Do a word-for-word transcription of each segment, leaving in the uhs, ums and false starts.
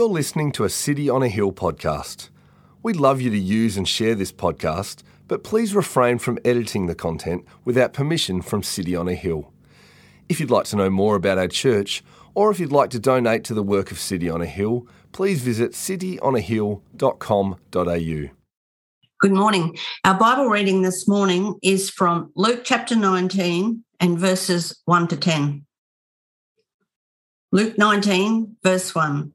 You're listening to a City on a Hill podcast. We'd love you to use and share this podcast, but please refrain from editing the content without permission from City on a Hill. If you'd like to know more about our church, or if you'd like to donate to the work of City on a Hill, please visit city on a hill dot com dot a u. Good morning. Our Bible reading this morning is from Luke chapter nineteen and verses one to ten. Luke nineteen, verse one.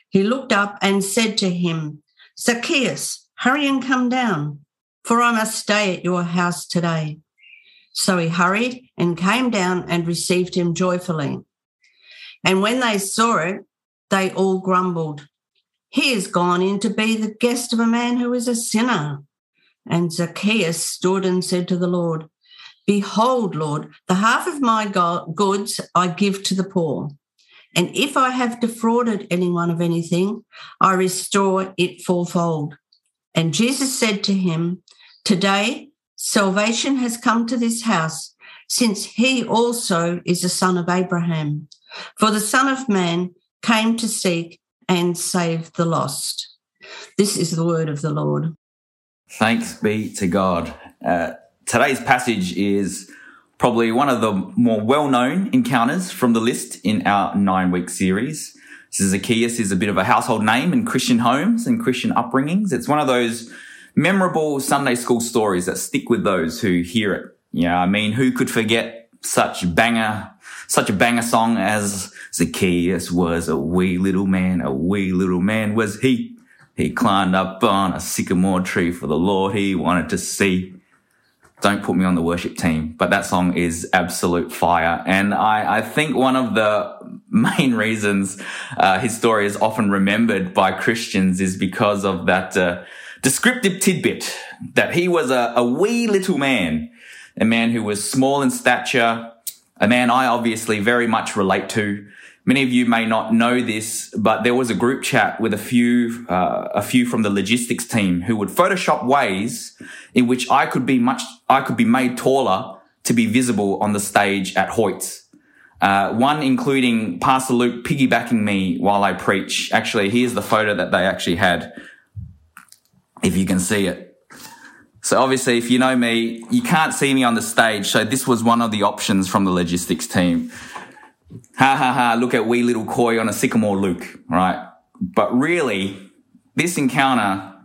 he looked up and said to him, "Zacchaeus, hurry and come down, for I must stay at your house today." So he hurried and came down and received him joyfully. And when they saw it, they all grumbled, "He has gone in to be the guest of a man who is a sinner." And Zacchaeus stood and said to the Lord, "Behold, Lord, the half of my goods I give to the poor. And if I have defrauded anyone of anything, I restore it fourfold." And Jesus said to him, "Today salvation has come to this house, since he also is a son of Abraham. For the Son of Man came to seek and save the lost." This is the word of the Lord. Thanks be to God. Uh, today's passage is probably one of the more well-known encounters from the list in our nine-week series. Zacchaeus is a bit of a household name in Christian homes and Christian upbringings. It's one of those memorable Sunday school stories that stick with those who hear it. Yeah, I mean, who could forget such banger, such a banger song as "Zacchaeus was a wee little man, a wee little man was he. He climbed up on a sycamore tree for the Lord he wanted to see." Don't put me on the worship team, but that song is absolute fire. And I, I think one of the main reasons uh, his story is often remembered by Christians is because of that uh, descriptive tidbit that he was a, a wee little man, a man who was small in stature, a man I obviously very much relate to. Many of you may not know this, but there was a group chat with a few, uh, a few from the logistics team who would Photoshop ways in which I could be much, I could be made taller to be visible on the stage at Hoyts. Uh, one including Pastor Luke piggybacking me while I preach. Actually, here's the photo that they actually had, if you can see it. So obviously, if you know me, you can't see me on the stage. So this was one of the options from the logistics team. Ha ha ha, look at wee little Coy on a sycamore Luke, right? But really, this encounter,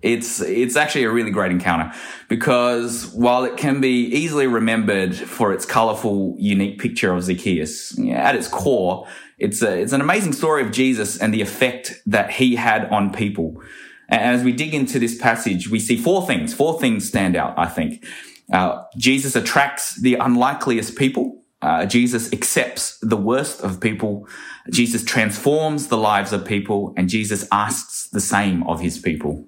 it's it's actually a really great encounter, because while it can be easily remembered for its colourful, unique picture of Zacchaeus, at its core, it's a, it's an amazing story of Jesus and the effect that he had on people. And as we dig into this passage, we see four things. Four things stand out, I think. Uh, Jesus attracts the unlikeliest people. Uh, Jesus accepts the worst of people. Jesus transforms the lives of people, and Jesus asks the same of his people.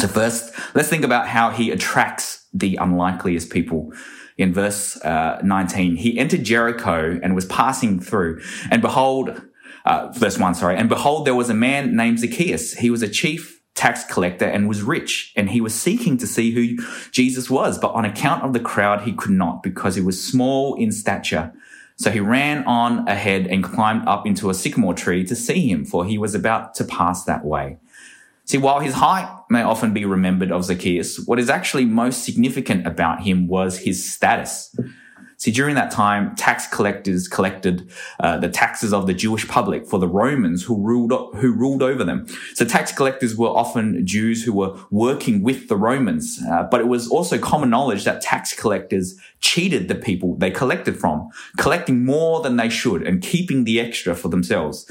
So first, let's think about how he attracts the unlikeliest people. In verse uh, nineteen, he entered Jericho and was passing through, and behold, uh, verse one, sorry, and behold, there was a man named Zacchaeus. He was a chief tax collector and was rich, and he was seeking to see who Jesus was, but on account of the crowd he could not, because he was small in stature. So he ran on ahead and climbed up into a sycamore tree to see him, for he was about to pass that way. See, while his height may often be remembered of Zacchaeus, what is actually most significant about him was his status. See, during that time, tax collectors collected uh, the taxes of the Jewish public for the Romans who ruled who ruled over them. So tax collectors were often Jews who were working with the Romans, uh, but it was also common knowledge that tax collectors cheated the people they collected from, collecting more than they should and keeping the extra for themselves.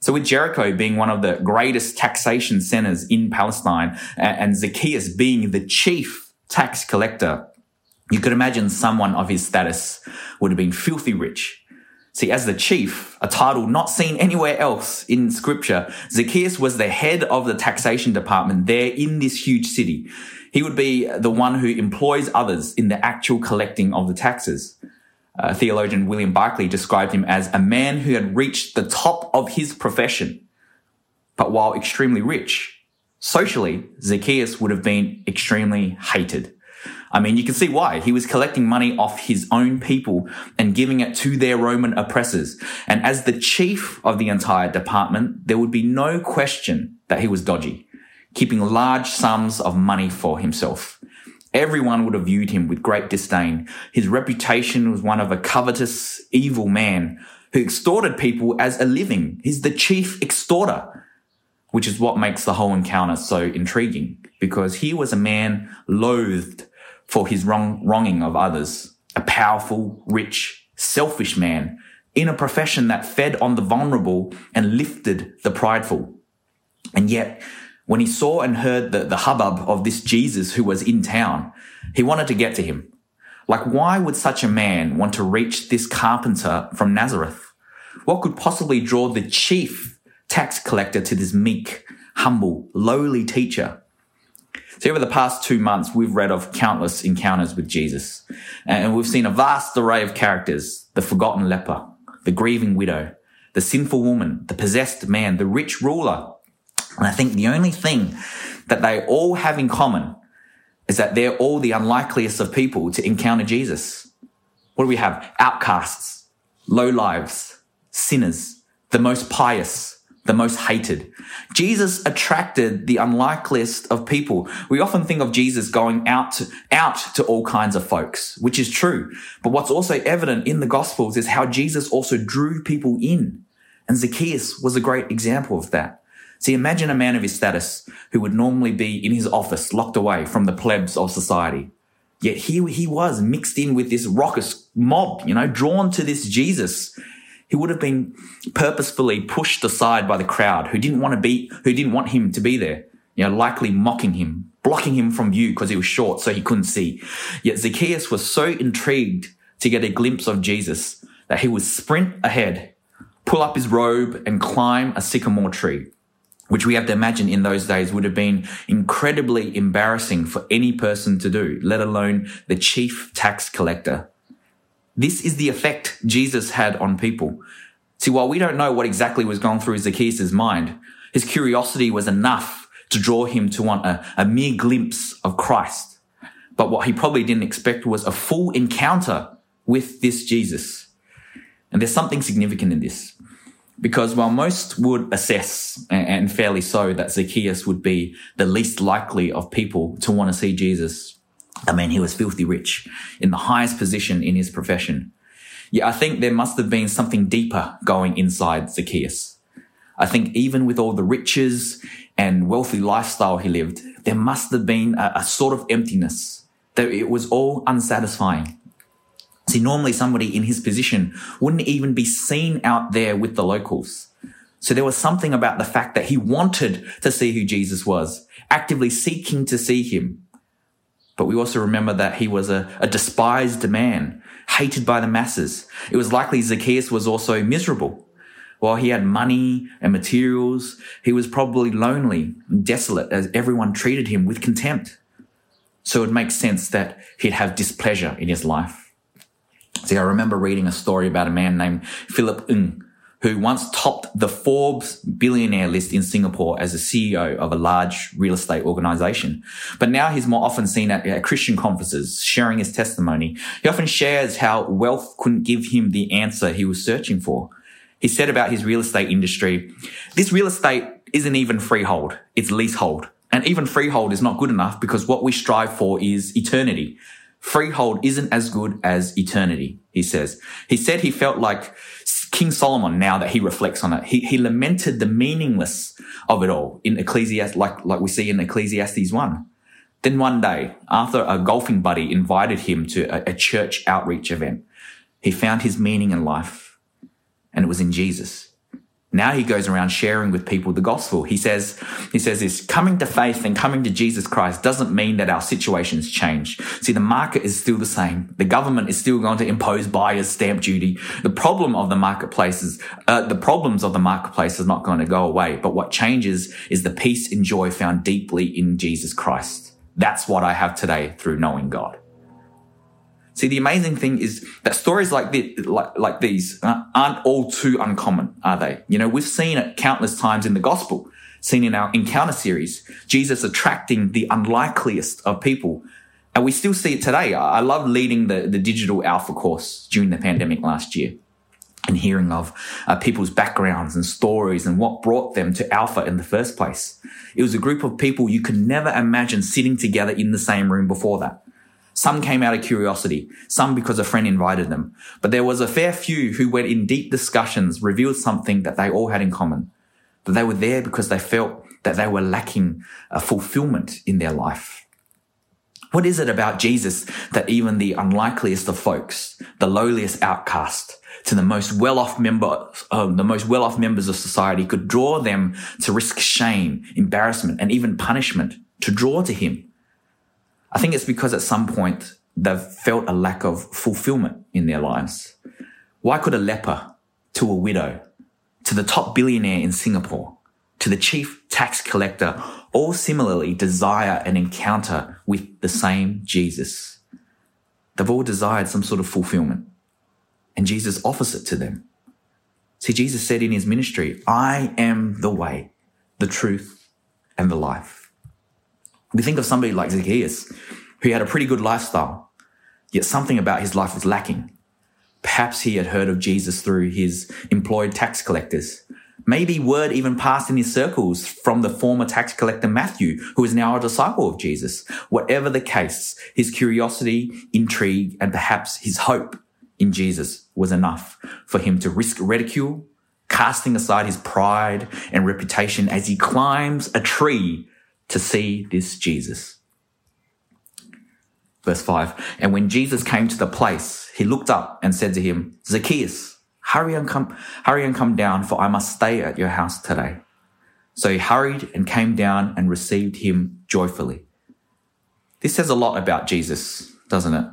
So with Jericho being one of the greatest taxation centers in Palestine, and Zacchaeus being the chief tax collector, you could imagine someone of his status would have been filthy rich. See, as the chief, a title not seen anywhere else in Scripture, Zacchaeus was the head of the taxation department there in this huge city. He would be the one who employs others in the actual collecting of the taxes. Uh, theologian William Barclay described him as a man who had reached the top of his profession. But while extremely rich, socially, Zacchaeus would have been extremely hated. I mean, you can see why. He was collecting money off his own people and giving it to their Roman oppressors. And as the chief of the entire department, there would be no question that he was dodgy, keeping large sums of money for himself. Everyone would have viewed him with great disdain. His reputation was one of a covetous, evil man who extorted people as a living. He's the chief extorter, which is what makes the whole encounter so intriguing, because he was a man loathed for his wrong, wronging of others, a powerful, rich, selfish man in a profession that fed on the vulnerable and lifted the prideful. And yet, when he saw and heard the, the hubbub of this Jesus who was in town, he wanted to get to him. Like, why would such a man want to reach this carpenter from Nazareth? What could possibly draw the chief tax collector to this meek, humble, lowly teacher? So over the past two months, we've read of countless encounters with Jesus, and we've seen a vast array of characters: the forgotten leper, the grieving widow, the sinful woman, the possessed man, the rich ruler. And I think the only thing that they all have in common is that they're all the unlikeliest of people to encounter Jesus. What do we have? Outcasts, low lives, sinners, the most pious, the most hated. Jesus attracted the unlikeliest of people. We often think of Jesus going out to, out to all kinds of folks, which is true. But what's also evident in the Gospels is how Jesus also drew people in. And Zacchaeus was a great example of that. See, imagine a man of his status who would normally be in his office, locked away from the plebs of society. Yet here he was mixed in with this raucous mob, you know, drawn to this Jesus. He would have been purposefully pushed aside by the crowd who didn't want to be, who didn't want him to be there, you know, likely mocking him, blocking him from view because he was short so he couldn't see. Yet Zacchaeus was so intrigued to get a glimpse of Jesus that he would sprint ahead, pull up his robe and climb a sycamore tree, which we have to imagine in those days would have been incredibly embarrassing for any person to do, let alone the chief tax collector. This is the effect Jesus had on people. See, while we don't know what exactly was going through Zacchaeus' mind, his curiosity was enough to draw him to want a, a mere glimpse of Christ. But what he probably didn't expect was a full encounter with this Jesus. And there's something significant in this. Because while most would assess, and fairly so, that Zacchaeus would be the least likely of people to want to see Jesus, I mean, he was filthy rich, in the highest position in his profession. Yet I think there must have been something deeper going inside Zacchaeus. I think even with all the riches and wealthy lifestyle he lived, there must have been a, a sort of emptiness, that it was all unsatisfying. See, normally somebody in his position wouldn't even be seen out there with the locals. So there was something about the fact that he wanted to see who Jesus was, actively seeking to see him. But we also remember that he was a, a despised man, hated by the masses. It was likely Zacchaeus was also miserable. While he had money and materials, he was probably lonely and desolate as everyone treated him with contempt. So it makes sense that he'd have displeasure in his life. See, I remember reading a story about a man named Philip Ng, who once topped the Forbes billionaire list in Singapore as a C E O of a large real estate organization. But now he's more often seen at, at Christian conferences, sharing his testimony. He often shares how wealth couldn't give him the answer he was searching for. He said about his real estate industry, "This real estate isn't even freehold, it's leasehold. And even freehold is not good enough because what we strive for is eternity. Freehold isn't as good as eternity," he says. He said he felt like King Solomon now that he reflects on it. He, he lamented the meaninglessness of it all in Ecclesiastes, like, like we see in Ecclesiastes one. Then one day, after a golfing buddy invited him to a, a church outreach event, he found his meaning in life, and it was in Jesus. Now he goes around sharing with people the gospel. He says, he says this, coming to faith and coming to Jesus Christ doesn't mean that our situations change. See, the market is still the same. The government is still going to impose buyer's stamp duty. The problem of the marketplace is, uh, the problems of the marketplace is not going to go away. But what changes is the peace and joy found deeply in Jesus Christ. That's what I have today through knowing God. See, the amazing thing is that stories like this, like, like these uh, aren't all too uncommon, are they? You know, we've seen it countless times in the gospel, seen in our encounter series, Jesus attracting the unlikeliest of people. And we still see it today. I, I love leading the, the digital alpha course during the pandemic last year and hearing of uh, people's backgrounds and stories and what brought them to alpha in the first place. It was a group of people you could never imagine sitting together in the same room before that. Some came out of curiosity, some because a friend invited them. But there was a fair few who went in deep discussions, revealed something that they all had in common, that they were there because they felt that they were lacking a fulfillment in their life. What is it about Jesus that even the unlikeliest of folks, the lowliest outcast, to the most well-off member, um, the most well-off members of society could draw them to risk shame, embarrassment, and even punishment to draw to him? I think it's because at some point they've felt a lack of fulfillment in their lives. Why could a leper to a widow, to the top billionaire in Singapore, to the chief tax collector, all similarly desire an encounter with the same Jesus? They've all desired some sort of fulfillment, and Jesus offers it to them. See, Jesus said in his ministry, I am the way, the truth, and the life. We think of somebody like Zacchaeus, who had a pretty good lifestyle, yet something about his life was lacking. Perhaps he had heard of Jesus through his employed tax collectors. Maybe word even passed in his circles from the former tax collector Matthew, who is now a disciple of Jesus. Whatever the case, his curiosity, intrigue, and perhaps his hope in Jesus was enough for him to risk ridicule, casting aside his pride and reputation as he climbs a tree to see this Jesus. Verse five, and when Jesus came to the place, he looked up and said to him, Zacchaeus, hurry and come, hurry and come down, for I must stay at your house today. So he hurried and came down and received him joyfully. This says a lot about Jesus, doesn't it?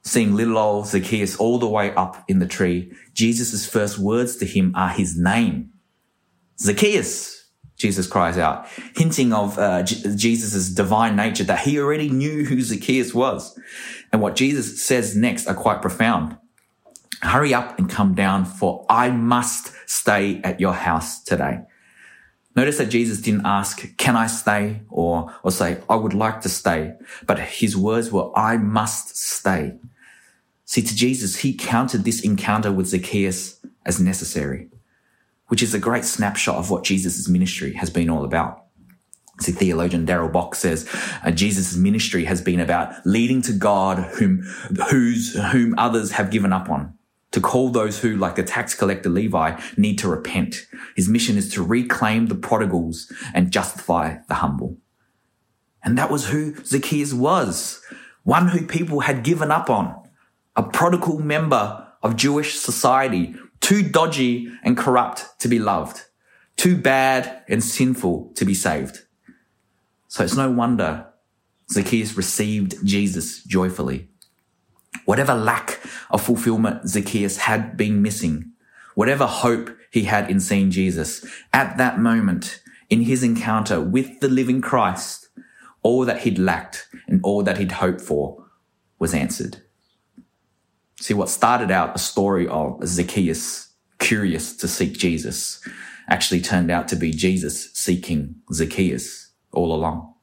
Seeing little old Zacchaeus all the way up in the tree, Jesus' first words to him are his name. Zacchaeus, Jesus cries out, hinting of uh, J- Jesus' divine nature, that he already knew who Zacchaeus was. And what Jesus says next are quite profound. Hurry up and come down, for I must stay at your house today. Notice that Jesus didn't ask, can I stay? Or, or say, I would like to stay. But his words were, I must stay. See, to Jesus, he counted this encounter with Zacchaeus as necessary, which is a great snapshot of what Jesus' ministry has been all about. See, theologian Darrell Bock says, uh, Jesus' ministry has been about leading to God whom, whose, whom others have given up on, to call those who, like the tax collector Levi, need to repent. His mission is to reclaim the prodigals and justify the humble. And that was who Zacchaeus was, one who people had given up on, a prodigal member of Jewish society, too dodgy and corrupt to be loved, too bad and sinful to be saved. So it's no wonder Zacchaeus received Jesus joyfully. Whatever lack of fulfillment Zacchaeus had been missing, whatever hope he had in seeing Jesus, at that moment in his encounter with the living Christ, all that he'd lacked and all that he'd hoped for was answered. See, what started out a story of Zacchaeus curious to seek Jesus actually turned out to be Jesus seeking Zacchaeus all along.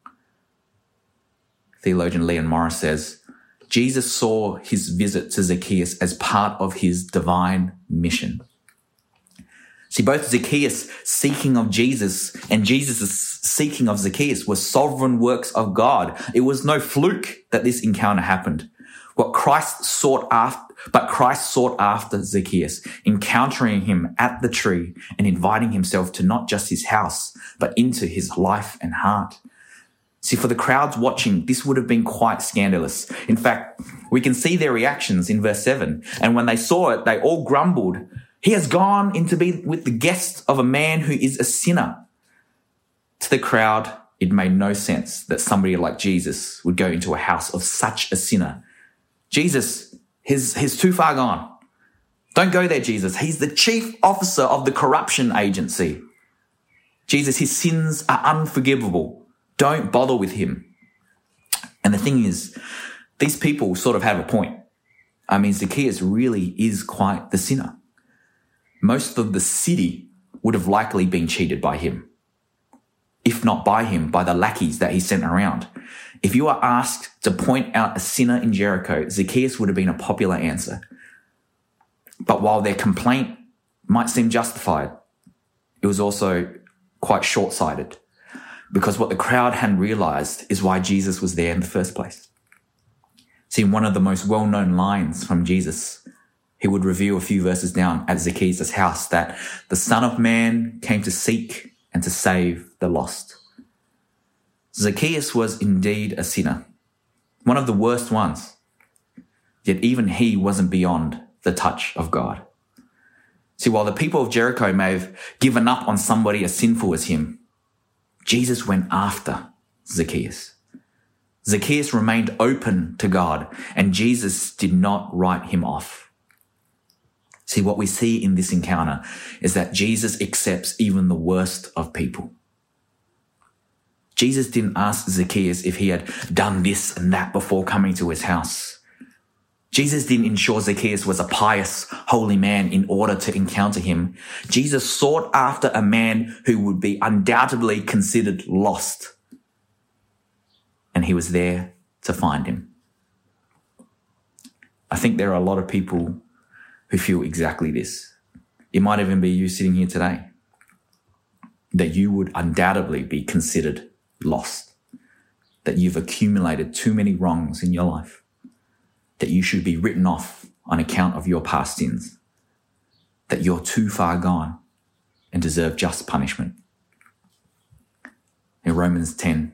Theologian Leon Morris says, Jesus saw his visit to Zacchaeus as part of his divine mission. See, both Zacchaeus' seeking of Jesus and Jesus' seeking of Zacchaeus were sovereign works of God. It was no fluke that this encounter happened. What Christ sought after, but Christ sought after Zacchaeus, encountering him at the tree and inviting himself to not just his house, but into his life and heart. See, for the crowds watching, this would have been quite scandalous. In fact, we can see their reactions in verse seven. And when they saw it, they all grumbled, He has gone in to be with the guests of a man who is a sinner. To the crowd, it made no sense that somebody like Jesus would go into a house of such a sinner. Jesus, he's, he's too far gone. Don't go there, Jesus. He's the chief officer of the corruption agency. Jesus, his sins are unforgivable. Don't bother with him. And the thing is, these people sort of have a point. I mean, Zacchaeus really is quite the sinner. Most of the city would have likely been cheated by him, if not by him, by the lackeys that he sent around. If you are asked to point out a sinner in Jericho, Zacchaeus would have been a popular answer. But while their complaint might seem justified, it was also quite short-sighted, because what the crowd hadn't realized is why Jesus was there in the first place. See, one of the most well-known lines from Jesus, he would reveal a few verses down at Zacchaeus' house, that the Son of Man came to seek and to save the lost. Zacchaeus was indeed a sinner, one of the worst ones, yet even he wasn't beyond the touch of God. See, while the people of Jericho may have given up on somebody as sinful as him, Jesus went after Zacchaeus. Zacchaeus remained open to God, and Jesus did not write him off. See, what we see in this encounter is that Jesus accepts even the worst of people. Jesus didn't ask Zacchaeus if he had done this and that before coming to his house. Jesus didn't ensure Zacchaeus was a pious, holy man in order to encounter him. Jesus sought after a man who would be undoubtedly considered lost, and he was there to find him. I think there are a lot of people who feel exactly this. It might even be you sitting here today, that you would undoubtedly be considered lost, that you've accumulated too many wrongs in your life, that you should be written off on account of your past sins, that you're too far gone and deserve just punishment. In Romans ten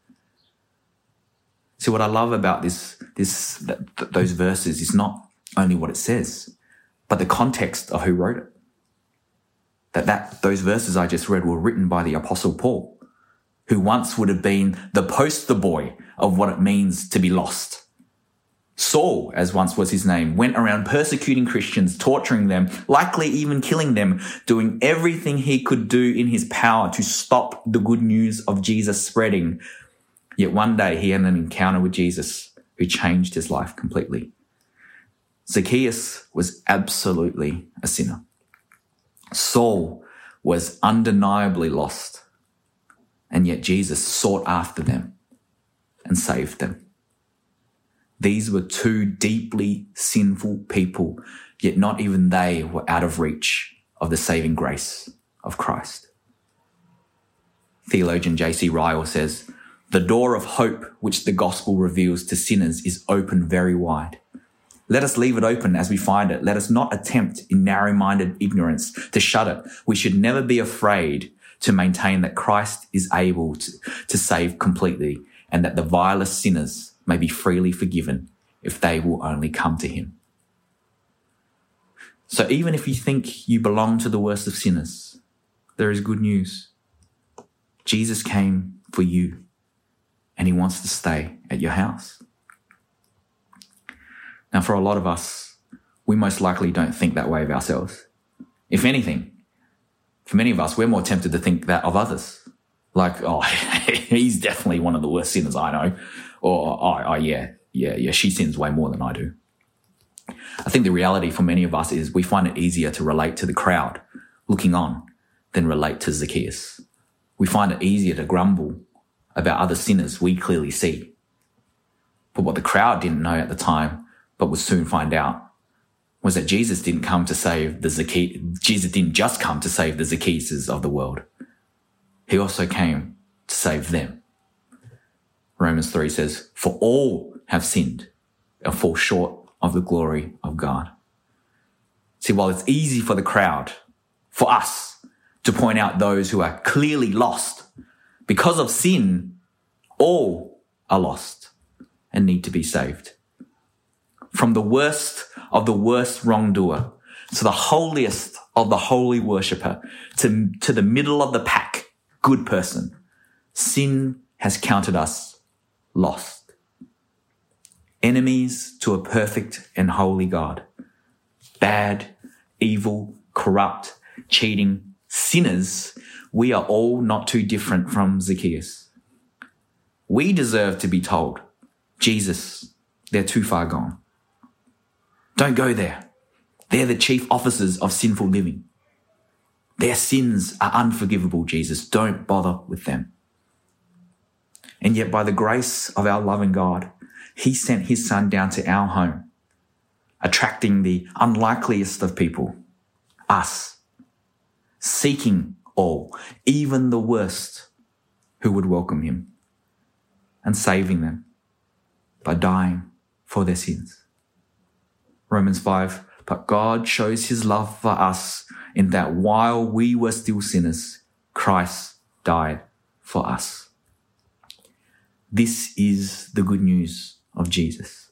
See, what I love about this, this, th- th- those verses is not only what it says, but the context of who wrote it. That, that those verses I just read were written by the Apostle Paul, who once would have been the poster boy of what it means to be lost. Saul, as once was his name, went around persecuting Christians, torturing them, likely even killing them, doing everything he could do in his power to stop the good news of Jesus spreading. Yet one day he had an encounter with Jesus who changed his life completely. Zacchaeus was absolutely a sinner. Saul was undeniably lost, and yet Jesus sought after them and saved them. These were two deeply sinful people, yet not even they were out of reach of the saving grace of Christ. Theologian J C Ryle says, the door of hope which the gospel reveals to sinners is open very wide. Let us leave it open as we find it. Let us not attempt in narrow-minded ignorance to shut it. We should never be afraid to maintain that Christ is able to, to save completely, and that the vilest sinners may be freely forgiven if they will only come to him. So even if you think you belong to the worst of sinners, there is good news. Jesus came for you, and he wants to stay at your house. Now, for a lot of us, we most likely don't think that way of ourselves. If anything, for many of us, we're more tempted to think that of others. Like, oh, he's definitely one of the worst sinners I know. Or, oh, oh, yeah, yeah, yeah, she sins way more than I do. I think the reality for many of us is we find it easier to relate to the crowd looking on than relate to Zacchaeus. We find it easier to grumble about other sinners we clearly see. But what the crowd didn't know at the time, but would soon find out, was that Jesus didn't come to save the Zacchaeus. Jesus didn't just come to save the Zacchaeuses of the world. He also came to save them. Romans three says, for all have sinned and fall short of the glory of God. See, while it's easy for the crowd, for us, to point out those who are clearly lost, because of sin, all are lost and need to be saved. From the worst of the worst wrongdoer to the holiest of the holy worshipper to, to the middle of the pack, good person, sin has counted us lost. Enemies to a perfect and holy God. Bad, evil, corrupt, cheating, sinners, we are all not too different from Zacchaeus. We deserve to be told, Jesus, they're too far gone. Don't go there. They're the chief officers of sinful living. Their sins are unforgivable, Jesus. Don't bother with them. And yet by the grace of our loving God, he sent his son down to our home, attracting the unlikeliest of people, us, seeking all, even the worst who would welcome him, and saving them by dying for their sins. Romans five, but God shows his love for us in that while we were still sinners, Christ died for us. This is the good news of Jesus.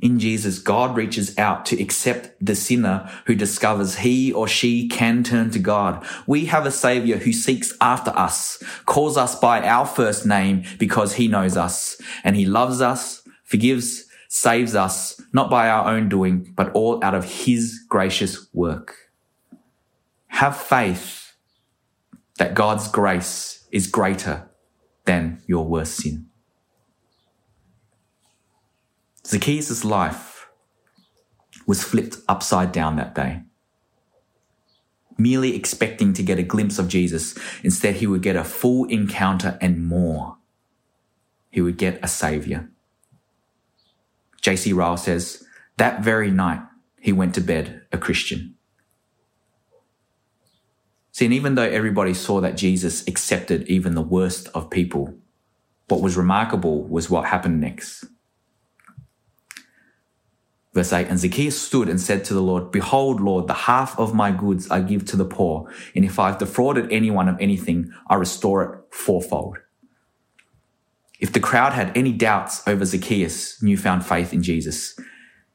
In Jesus, God reaches out to accept the sinner who discovers he or she can turn to God. We have a Savior who seeks after us, calls us by our first name because he knows us, and he loves us, forgives, saves us, not by our own doing, but all out of his gracious work. Have faith that God's grace is greater than your worst sin. Zacchaeus' life was flipped upside down that day. Merely expecting to get a glimpse of Jesus, instead he would get a full encounter and more. He would get a saviour. J C Ryle says, that very night he went to bed a Christian. See, and even though everybody saw that Jesus accepted even the worst of people, what was remarkable was what happened next. Verse eight, and Zacchaeus stood and said to the Lord, behold, Lord, the half of my goods I give to the poor, and if I have defrauded anyone of anything, I restore it fourfold. If the crowd had any doubts over Zacchaeus' newfound faith in Jesus,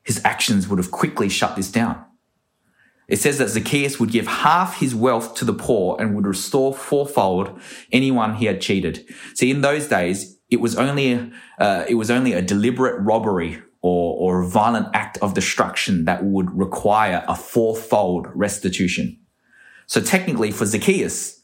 his actions would have quickly shut this down. It says that Zacchaeus would give half his wealth to the poor and would restore fourfold anyone he had cheated. See, in those days, it was only uh, it was only a deliberate robbery Or, or a violent act of destruction that would require a fourfold restitution. So technically for Zacchaeus,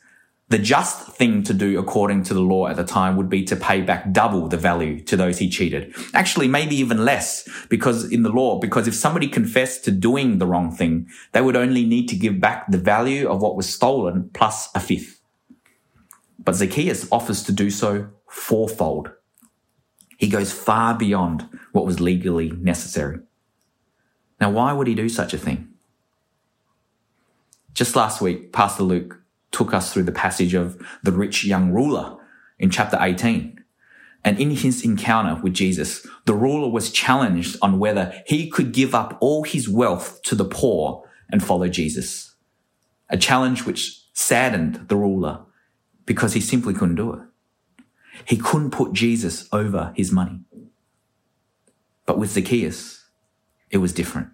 the just thing to do according to the law at the time would be to pay back double the value to those he cheated. Actually, maybe even less because in the law, because if somebody confessed to doing the wrong thing, they would only need to give back the value of what was stolen plus a fifth. But Zacchaeus offers to do so fourfold. He goes far beyond what was legally necessary. Now, why would he do such a thing? Just last week, Pastor Luke took us through the passage of the rich young ruler in chapter eighteen. And in his encounter with Jesus, the ruler was challenged on whether he could give up all his wealth to the poor and follow Jesus. A challenge which saddened the ruler because he simply couldn't do it. He couldn't put Jesus over his money. But with Zacchaeus, it was different.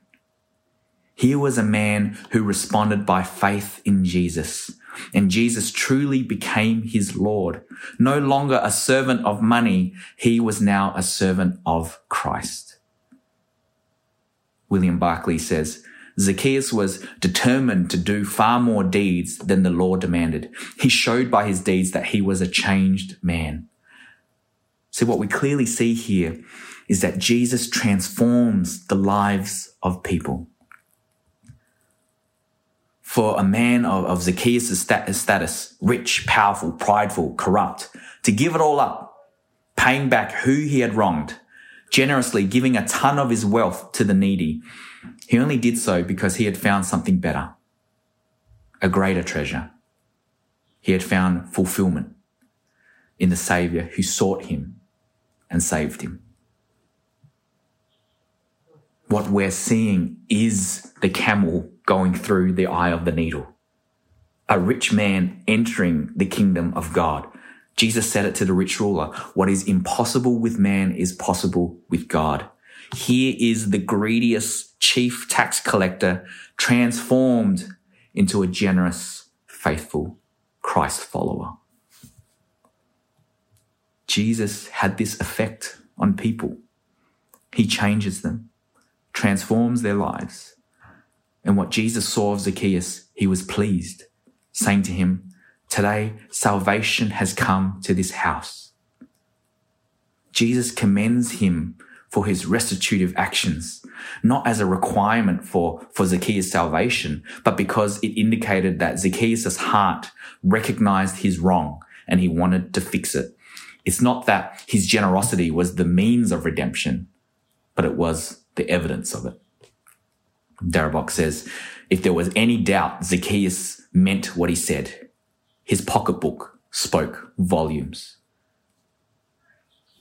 He was a man who responded by faith in Jesus, and Jesus truly became his Lord. No longer a servant of money, he was now a servant of Christ. William Barclay says, Zacchaeus was determined to do far more deeds than the law demanded. He showed by his deeds that he was a changed man. So what we clearly see here is that Jesus transforms the lives of people. For a man of, of Zacchaeus' status, rich, powerful, prideful, corrupt, to give it all up, paying back who he had wronged, generously giving a ton of his wealth to the needy. He only did so because he had found something better, a greater treasure. He had found fulfillment in the Saviour who sought him and saved him. What we're seeing is the camel going through the eye of the needle, a rich man entering the kingdom of God. Jesus said it to the rich ruler, what is impossible with man is possible with God. Here is the greediest chief tax collector transformed into a generous, faithful Christ follower. Jesus had this effect on people. He changes them, transforms their lives. And what Jesus saw of Zacchaeus, he was pleased, saying to him, today, salvation has come to this house. Jesus commends him for his restitutive actions, not as a requirement for, for Zacchaeus' salvation, but because it indicated that Zacchaeus' heart recognized his wrong and he wanted to fix it. It's not that his generosity was the means of redemption, but it was the evidence of it. Darabont says, if there was any doubt, Zacchaeus meant what he said. His pocketbook spoke volumes.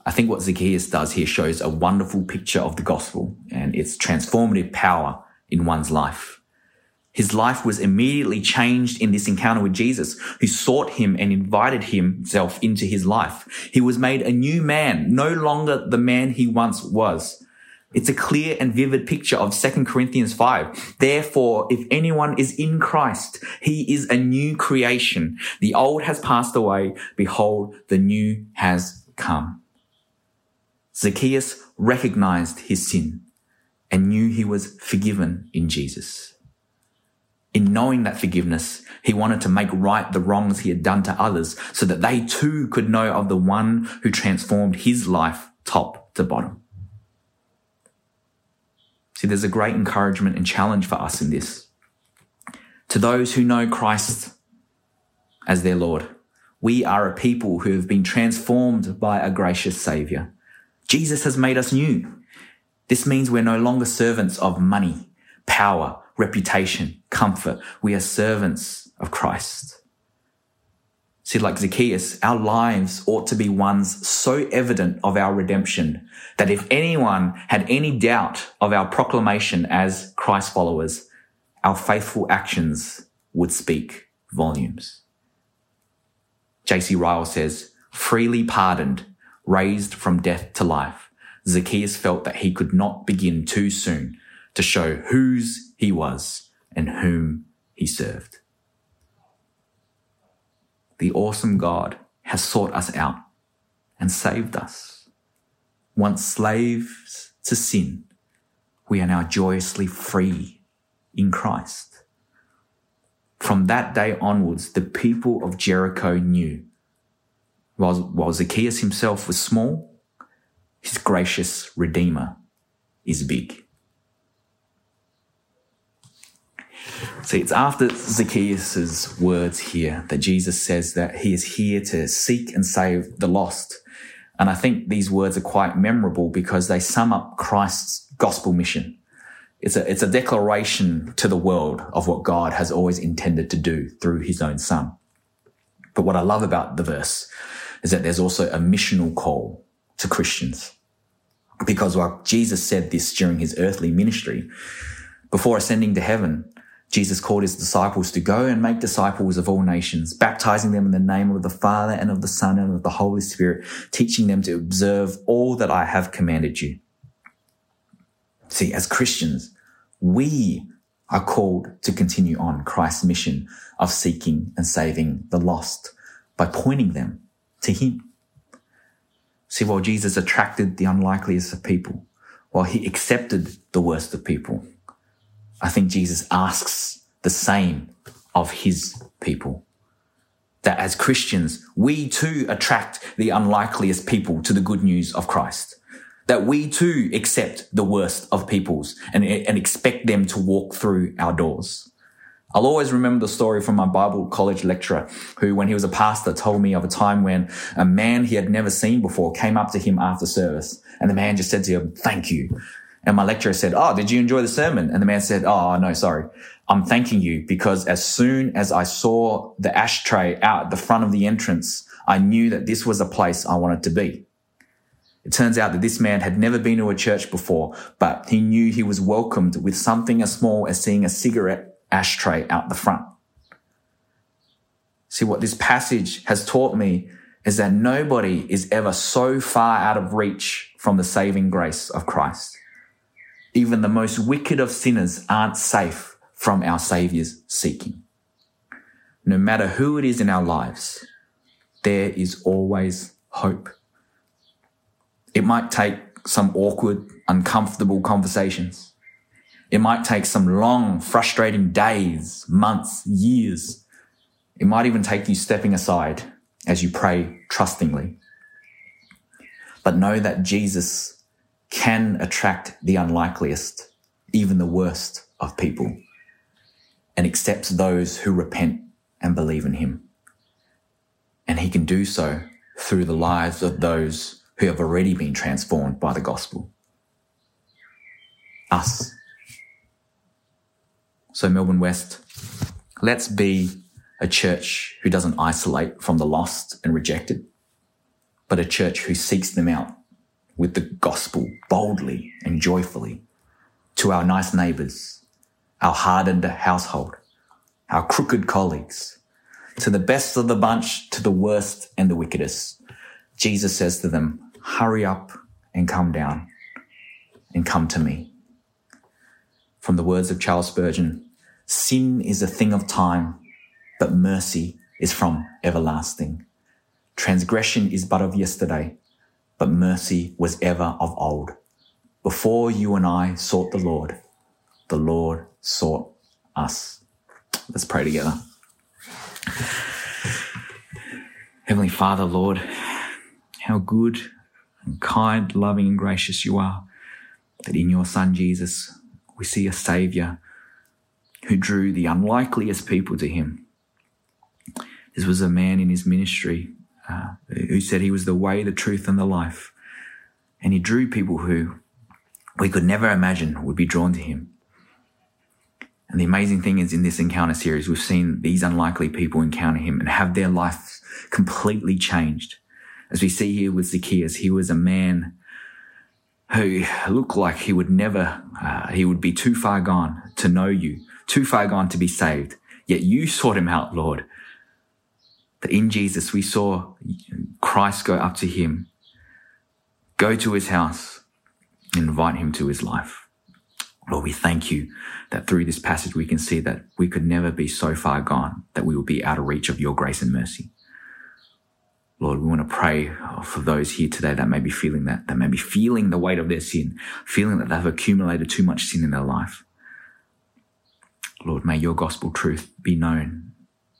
I think what Zacchaeus does here shows a wonderful picture of the gospel and its transformative power in one's life. His life was immediately changed in this encounter with Jesus, who sought him and invited himself into his life. He was made a new man, no longer the man he once was. It's a clear and vivid picture of Second Corinthians five. Therefore, if anyone is in Christ, he is a new creation. The old has passed away. Behold, the new has come. Zacchaeus recognized his sin and knew he was forgiven in Jesus. In knowing that forgiveness, he wanted to make right the wrongs he had done to others so that they too could know of the one who transformed his life top to bottom. See, there's a great encouragement and challenge for us in this. To those who know Christ as their Lord, we are a people who have been transformed by a gracious Saviour. Jesus has made us new. This means we're no longer servants of money, power, reputation, comfort. We are servants of Christ. See, like Zacchaeus, our lives ought to be ones so evident of our redemption that if anyone had any doubt of our proclamation as Christ followers, our faithful actions would speak volumes. J C Ryle says, freely pardoned, raised from death to life, Zacchaeus felt that he could not begin too soon to show whose he was and whom he served. The awesome God has sought us out and saved us. Once slaves to sin, we are now joyously free in Christ. From that day onwards, the people of Jericho knew, while, while Zacchaeus himself was small, his gracious Redeemer is big. See, it's after Zacchaeus' words here that Jesus says that he is here to seek and save the lost. And I think these words are quite memorable because they sum up Christ's gospel mission. It's a, it's a declaration to the world of what God has always intended to do through his own son. But what I love about the verse is that there's also a missional call to Christians. Because while Jesus said this during his earthly ministry, before ascending to heaven, Jesus called his disciples to go and make disciples of all nations, baptizing them in the name of the Father and of the Son and of the Holy Spirit, teaching them to observe all that I have commanded you. See, as Christians, we are called to continue on Christ's mission of seeking and saving the lost by pointing them to him. See, while Jesus attracted the unlikeliest of people, while he accepted the worst of people, I think Jesus asks the same of his people, that as Christians, we too attract the unlikeliest people to the good news of Christ, that we too accept the worst of peoples and, and expect them to walk through our doors, I'll always remember the story from my Bible college lecturer who, when he was a pastor, told me of a time when a man he had never seen before came up to him after service, and the man just said to him, "Thank you." And my lecturer said, "Oh, did you enjoy the sermon?" And the man said, "Oh, no, sorry. I'm thanking you because as soon as I saw the ashtray out the front of the entrance, I knew that this was a place I wanted to be." It turns out that this man had never been to a church before, but he knew he was welcomed with something as small as seeing a cigarette ashtray out the front. See, what this passage has taught me is that nobody is ever so far out of reach from the saving grace of Christ. Even the most wicked of sinners aren't safe from our Saviour's seeking. No matter who it is in our lives, there is always hope. It might take some awkward, uncomfortable conversations. It might take some long, frustrating days, months, years. It might even take you stepping aside as you pray trustingly. But know that Jesus can attract the unlikeliest, even the worst of people, and accepts those who repent and believe in him. And he can do so through the lives of those who have already been transformed by the gospel. Us. So Melbourne West, let's be a church who doesn't isolate from the lost and rejected, but a church who seeks them out with the gospel boldly and joyfully to our nice neighbours, our hardened household, our crooked colleagues, to the best of the bunch, to the worst and the wickedest. Jesus says to them, "Hurry up and come down and come to me." From the words of Charles Spurgeon, "Sin is a thing of time, but mercy is from everlasting. Transgression is but of yesterday, but mercy was ever of old. Before you and I sought the Lord, the Lord sought us." Let's pray together. Heavenly Father, Lord, how good and kind, loving and gracious you are, that in your Son Jesus we see a Saviour who drew the unlikeliest people to him. This was a man in his ministry Uh, who said he was the way, the truth, and the life. And he drew people who we could never imagine would be drawn to him. And the amazing thing is, in this encounter series, we've seen these unlikely people encounter him and have their lives completely changed. As we see here with Zacchaeus, he was a man who looked like he would never, uh, he would be too far gone to know you, too far gone to be saved. Yet you sought him out, Lord. That in Jesus we saw Christ go up to him, go to his house, and invite him to his life. Lord, we thank you that through this passage we can see that we could never be so far gone that we will be out of reach of your grace and mercy. Lord, we want to pray for those here today that may be feeling that, that may be feeling the weight of their sin, feeling that they've accumulated too much sin in their life. Lord, may your gospel truth be known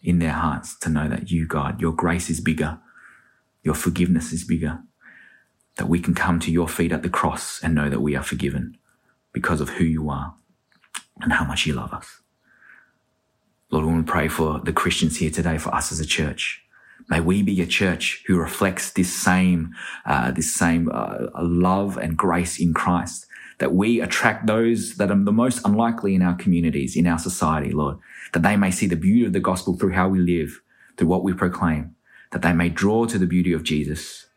in their hearts, to know that you, God, your grace is bigger, your forgiveness is bigger, that we can come to your feet at the cross and know that we are forgiven because of who you are and how much you love us. Lord, we want to pray for the Christians here today, for us as a church. May we be a church who reflects this same, uh, this same uh, love and grace in Christ, that we attract those that are the most unlikely in our communities, in our society, Lord, that they may see the beauty of the gospel through how we live, through what we proclaim, that they may draw to the beauty of Jesus.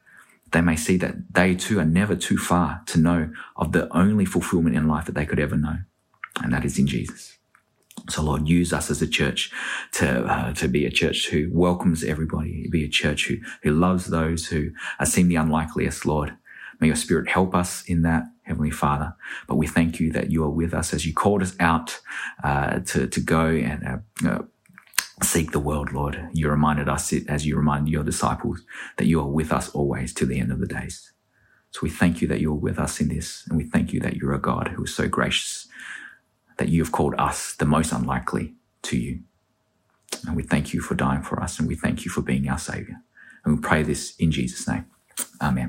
They may see that they too are never too far to know of the only fulfillment in life that they could ever know, and that is in Jesus. So, Lord, use us as a church to uh, to be a church who welcomes everybody, be a church who, who loves those who seem the unlikeliest, Lord. May your Spirit help us in that, Heavenly Father. But we thank you that you are with us as you called us out uh, to, to go and uh, uh, seek the world, Lord. You reminded us, as you reminded your disciples, that you are with us always to the end of the days. So we thank you that you are with us in this, and we thank you that you are a God who is so gracious, that you have called us, the most unlikely, to you. And we thank you for dying for us, and we thank you for being our Saviour. And we pray this in Jesus' name. Amen.